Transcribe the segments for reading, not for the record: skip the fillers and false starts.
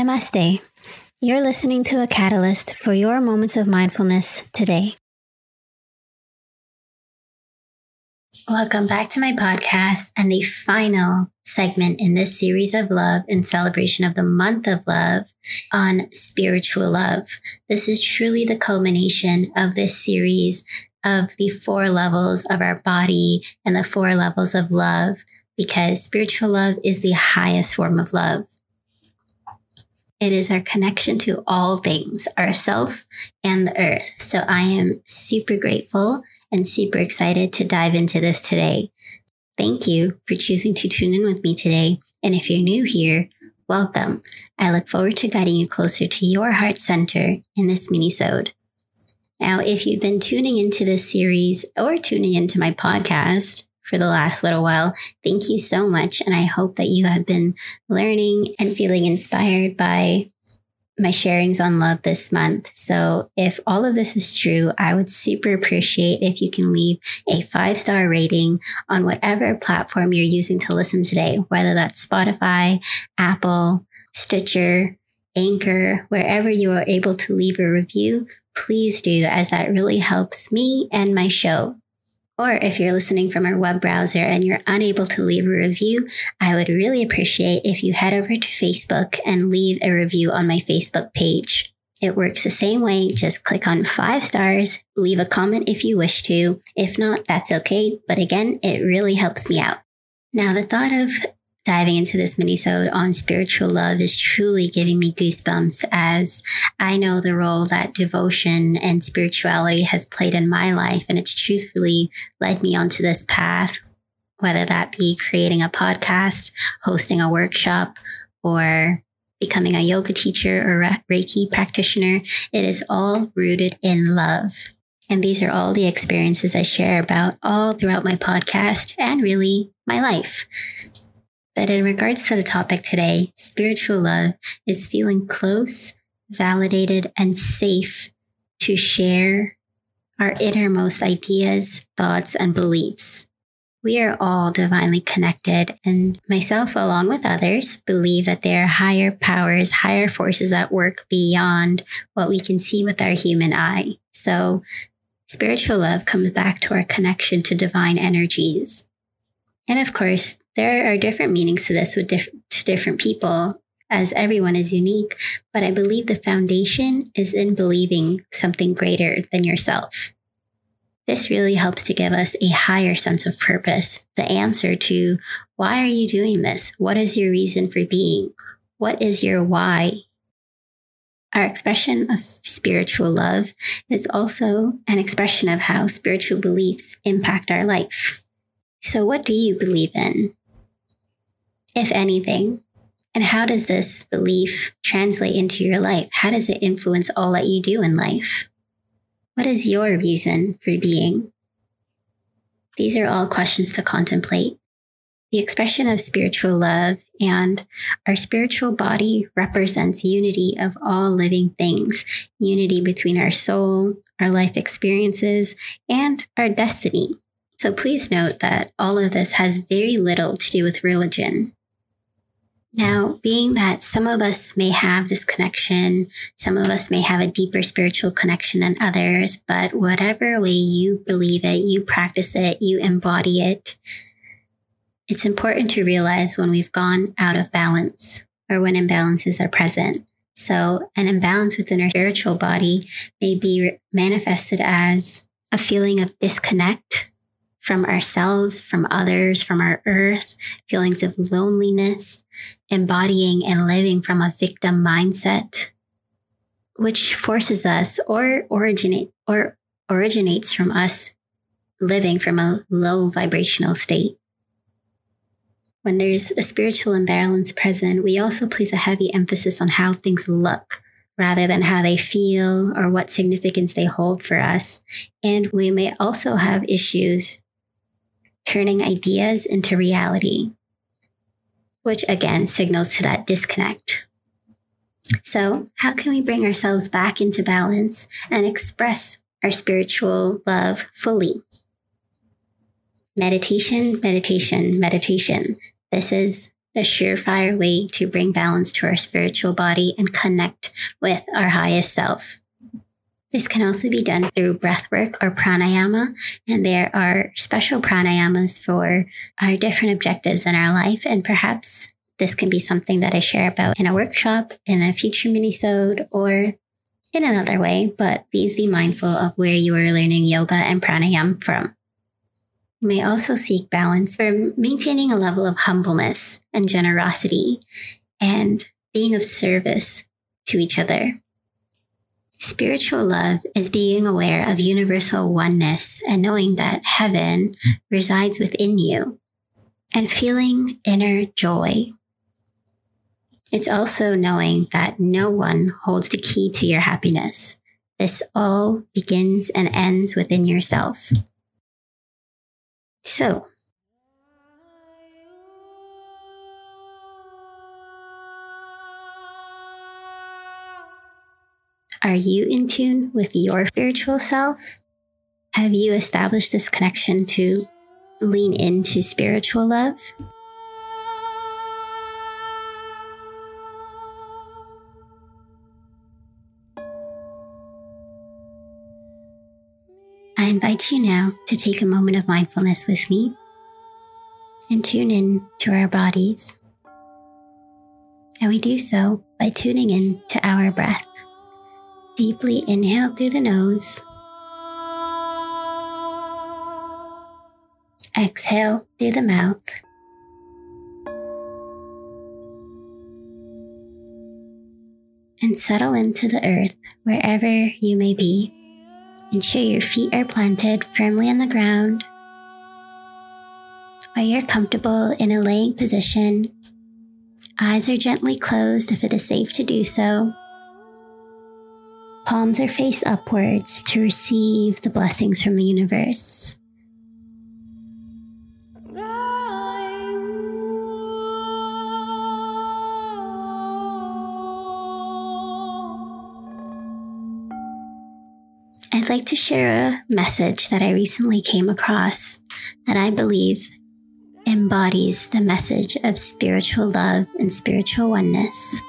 Namaste. You're listening to a catalyst for your moments of mindfulness today. Welcome back to my podcast and the final segment in this series of love in celebration of the month of love on spiritual love. This is truly the culmination of this series of the 4 levels of our body and the 4 levels of love, because spiritual love is the highest form of love. It is our connection to all things, ourself and the earth. So I am super grateful and super excited to dive into this today. Thank you for choosing to tune in with me today. And if you're new here, welcome. I look forward to guiding you closer to your heart center in this minisode. Now, if you've been tuning into this series or tuning into my podcast for the last little while, thank you so much. And I hope that you have been learning and feeling inspired by my sharings on love this month. So if all of this is true, I would super appreciate if you can leave a 5-star rating on whatever platform you're using to listen today, whether that's Spotify, Apple, Stitcher, Anchor, wherever you are able to leave a review, please do, as that really helps me and my show. Or if you're listening from our web browser and you're unable to leave a review, I would really appreciate if you head over to Facebook and leave a review on my Facebook page. It works the same way. Just click on 5 stars, leave a comment if you wish to. If not, that's okay. But again, it really helps me out. Now, the thought of diving into this minisode on spiritual love is truly giving me goosebumps, as I know the role that devotion and spirituality has played in my life, and it's truthfully led me onto this path, whether that be creating a podcast, hosting a workshop, or becoming a yoga teacher or Reiki practitioner. It is all rooted in love. And these are all the experiences I share about all throughout my podcast and really my life. But in regards to the topic today, spiritual love is feeling close, validated, and safe to share our innermost ideas, thoughts, and beliefs. We are all divinely connected, and myself, along with others, believe that there are higher powers, higher forces at work beyond what we can see with our human eye. So spiritual love comes back to our connection to divine energies. And of course, there are different meanings to this with different people, as everyone is unique, but I believe the foundation is in believing something greater than yourself. This really helps to give us a higher sense of purpose, the answer to why are you doing this? What is your reason for being? What is your why? Our expression of spiritual love is also an expression of how spiritual beliefs impact our life. So what do you believe in, if anything? And how does this belief translate into your life? How does it influence all that you do in life? What is your reason for being? These are all questions to contemplate. The expression of spiritual love and our spiritual body represents unity of all living things, unity between our soul, our life experiences, and our destiny. So please note that all of this has very little to do with religion. Now, being that some of us may have this connection, some of us may have a deeper spiritual connection than others, but whatever way you believe it, you practice it, you embody it, it's important to realize when we've gone out of balance or when imbalances are present. So an imbalance within our spiritual body may be manifested as a feeling of disconnect from ourselves, from others, from our earth, feelings of loneliness, embodying and living from a victim mindset, which forces us or originates from us living from a low vibrational state. When there's a spiritual imbalance present, we also place a heavy emphasis on how things look rather than how they feel or what significance they hold for us. And we may also have issues turning ideas into reality, which again signals to that disconnect. So how can we bring ourselves back into balance and express our spiritual love fully? Meditation. This is the surefire way to bring balance to our spiritual body and connect with our highest self. This can also be done through breathwork or pranayama, and there are special pranayamas for our different objectives in our life, and perhaps this can be something that I share about in a workshop, in a future minisode, or in another way, but please be mindful of where you are learning yoga and pranayama from. You may also seek balance for maintaining a level of humbleness and generosity and being of service to each other. Spiritual love is being aware of universal oneness and knowing that heaven resides within you and feeling inner joy. It's also knowing that no one holds the key to your happiness. This all begins and ends within yourself. So, are you in tune with your spiritual self? Have you established this connection to lean into spiritual love? I invite you now to take a moment of mindfulness with me and tune in to our bodies. And we do so by tuning in to our breath. Deeply inhale through the nose. Exhale through the mouth. And settle into the earth wherever you may be. Ensure your feet are planted firmly on the ground, or you're comfortable in a laying position. Eyes are gently closed if it is safe to do so. Palms are face upwards to receive the blessings from the universe. I'd like to share a message that I recently came across that I believe embodies the message of spiritual love and spiritual oneness.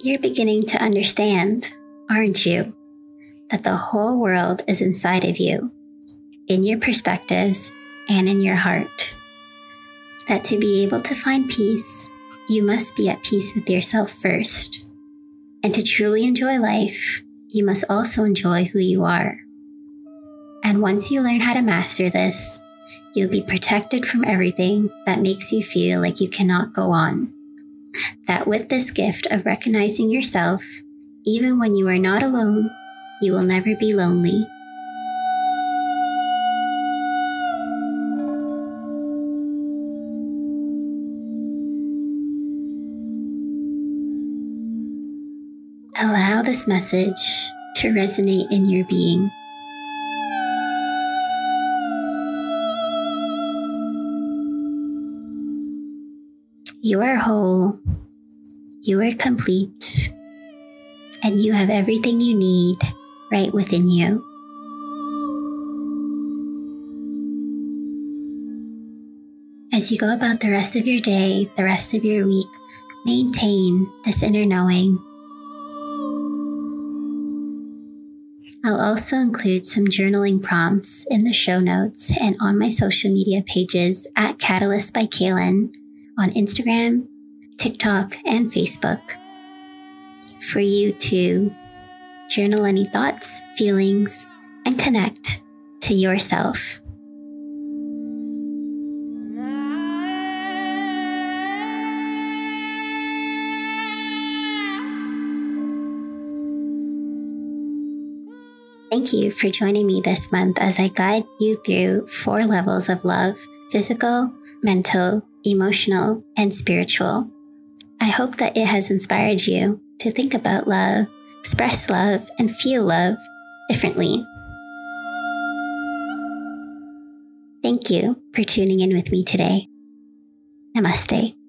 You're beginning to understand, aren't you, that the whole world is inside of you, in your perspectives and in your heart. That to be able to find peace, you must be at peace with yourself first. And to truly enjoy life, you must also enjoy who you are. And once you learn how to master this, you'll be protected from everything that makes you feel like you cannot go on. That with this gift of recognizing yourself, even when you are not alone, you will never be lonely. Allow this message to resonate in your being. You are whole, you are complete, and you have everything you need right within you. As you go about the rest of your day, the rest of your week, maintain this inner knowing. I'll also include some journaling prompts in the show notes and on my social media pages at Catalyst by Kaelin on Instagram, TikTok, and Facebook, for you to journal any thoughts, feelings, and connect to yourself. Thank you for joining me this month as I guide you through 4 levels of love: physical, mental, emotional, and spiritual. I hope that it has inspired you to think about love, express love, and feel love differently. Thank you for tuning in with me today. Namaste.